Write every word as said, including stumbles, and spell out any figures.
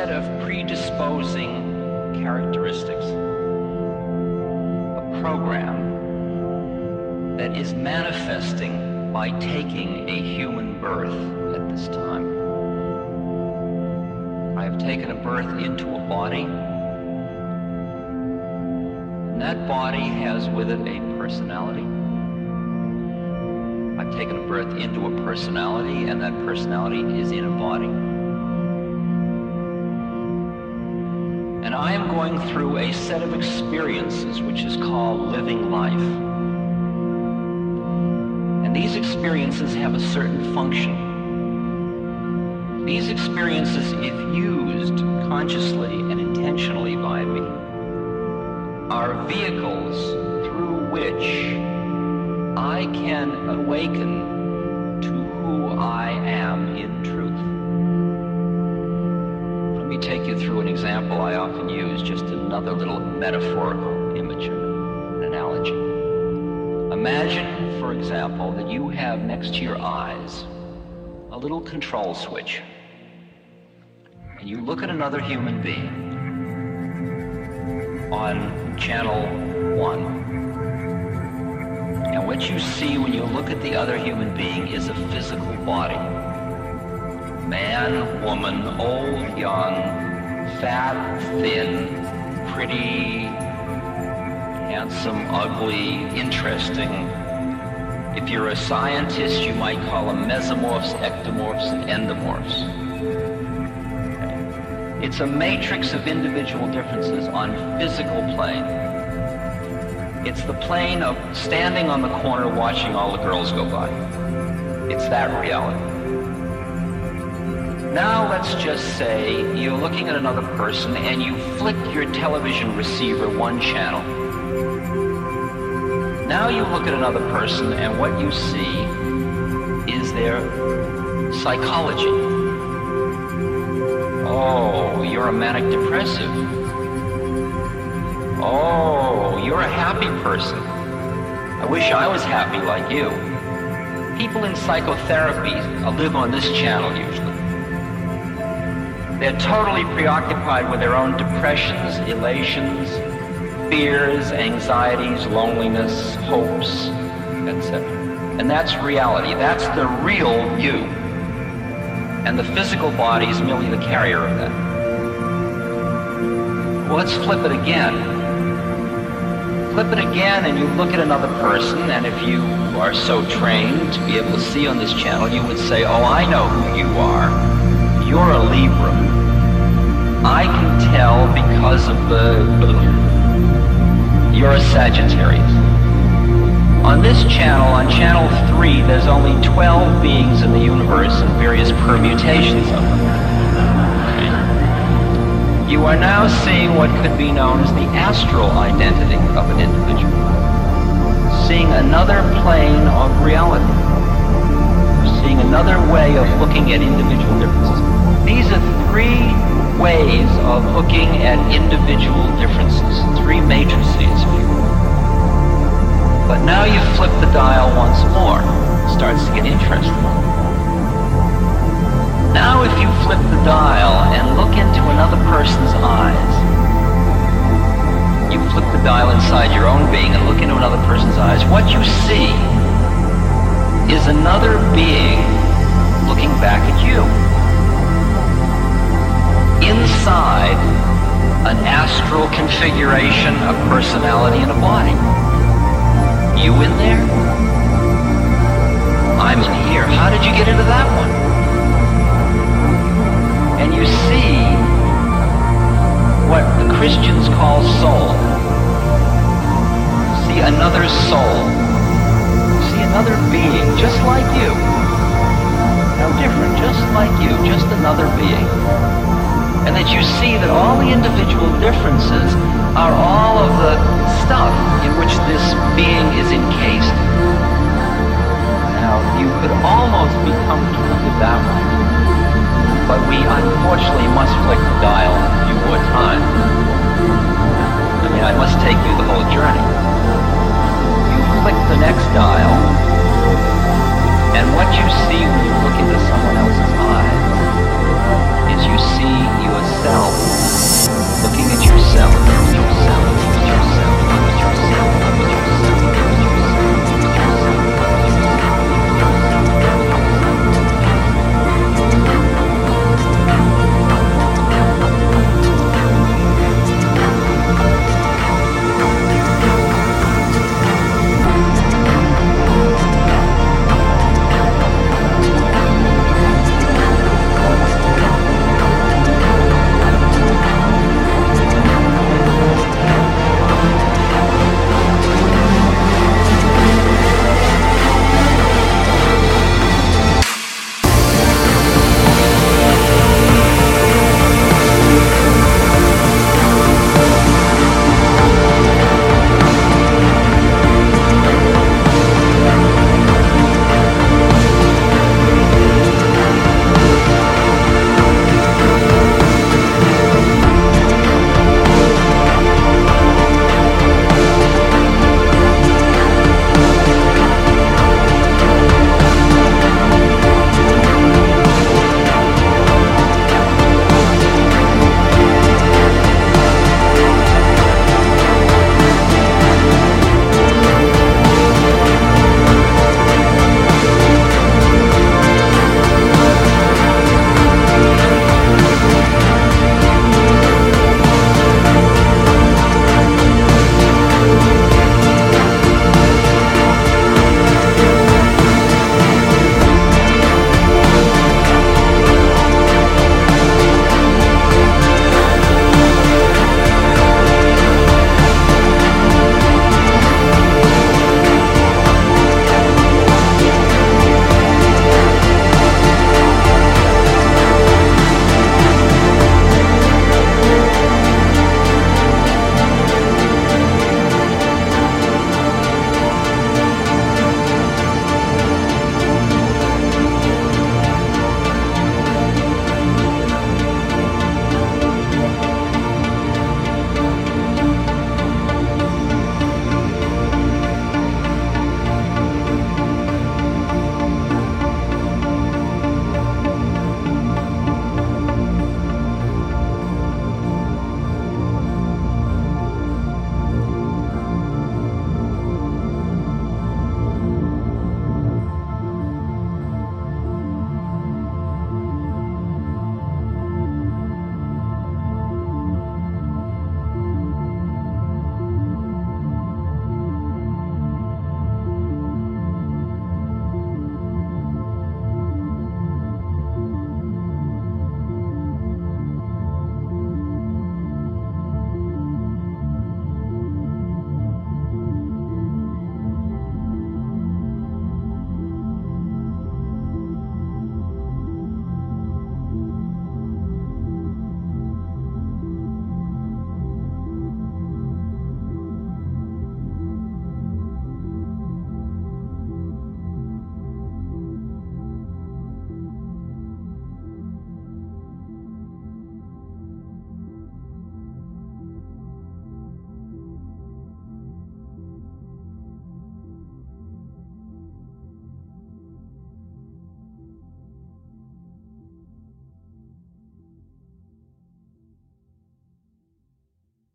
set of predisposing characteristics, a program that is manifesting by taking a human birth at this time. I have taken a birth into a body, and that body has with it a personality. I've taken a birth into a personality, and that personality is in a body. And I am going through a set of experiences which is called living life. And these experiences have a certain function. These experiences, if used consciously and intentionally by me, are vehicles through which I can awaken to who I am in truth. Let me take you through an example I often use, just another little metaphorical image, an analogy. Imagine, for example, that you have next to your eyes a little control switch, and you look at another human being on channel one. And what you see when you look at the other human being is a physical body. Man, woman, old, young, fat, thin, pretty, handsome, ugly, interesting. If you're a scientist, you might call them mesomorphs, ectomorphs, and endomorphs. It's a matrix of individual differences on physical plane. It's the plane of standing on the corner watching all the girls go by. It's that reality. Now let's just say you're looking at another person and you flick your television receiver one channel. Now you look at another person and what you see is their psychology. Oh, you're a manic depressive. Oh, you're a happy person. I wish I was happy like you. People in psychotherapy live on this channel usually. They're totally preoccupied with their own depressions, elations, fears, anxieties, loneliness, hopes, et cetera. And that's reality. That's the real you. And the physical body is merely the carrier of that. Well, let's flip it again. Flip it again and you look at another person, and if you are so trained to be able to see on this channel, you would say, oh, I know who you are. You're a Libra. I can tell because of the... You're a Sagittarius. On this channel, on channel three, there's only twelve beings in the universe and various permutations of them. You are now seeing what could be known as the astral identity of an individual, seeing another plane of reality, seeing another way of looking at individual differences. These are three ways of looking at individual differences, three matrices, if you will. But now you flip the dial once more. It starts to get interesting. Now if you flip the dial and look into another person's eyes, you flip the dial inside your own being and look into another person's eyes, what you see is another being looking back at you. Inside an astral configuration of personality and a body. You in there? I'm in here. How did you get into that one? And you see what the Christians call soul. See another soul. See another being just like you. No different, just like you, just another being. And that you see that all the individual differences are all of the stuff in which this being is encased. Now, you could almost be comfortable with that one, but we unfortunately must flick the dial. More time. I mean, I must take you the whole journey. You click the next dial, and what you see when you look into someone else's eyes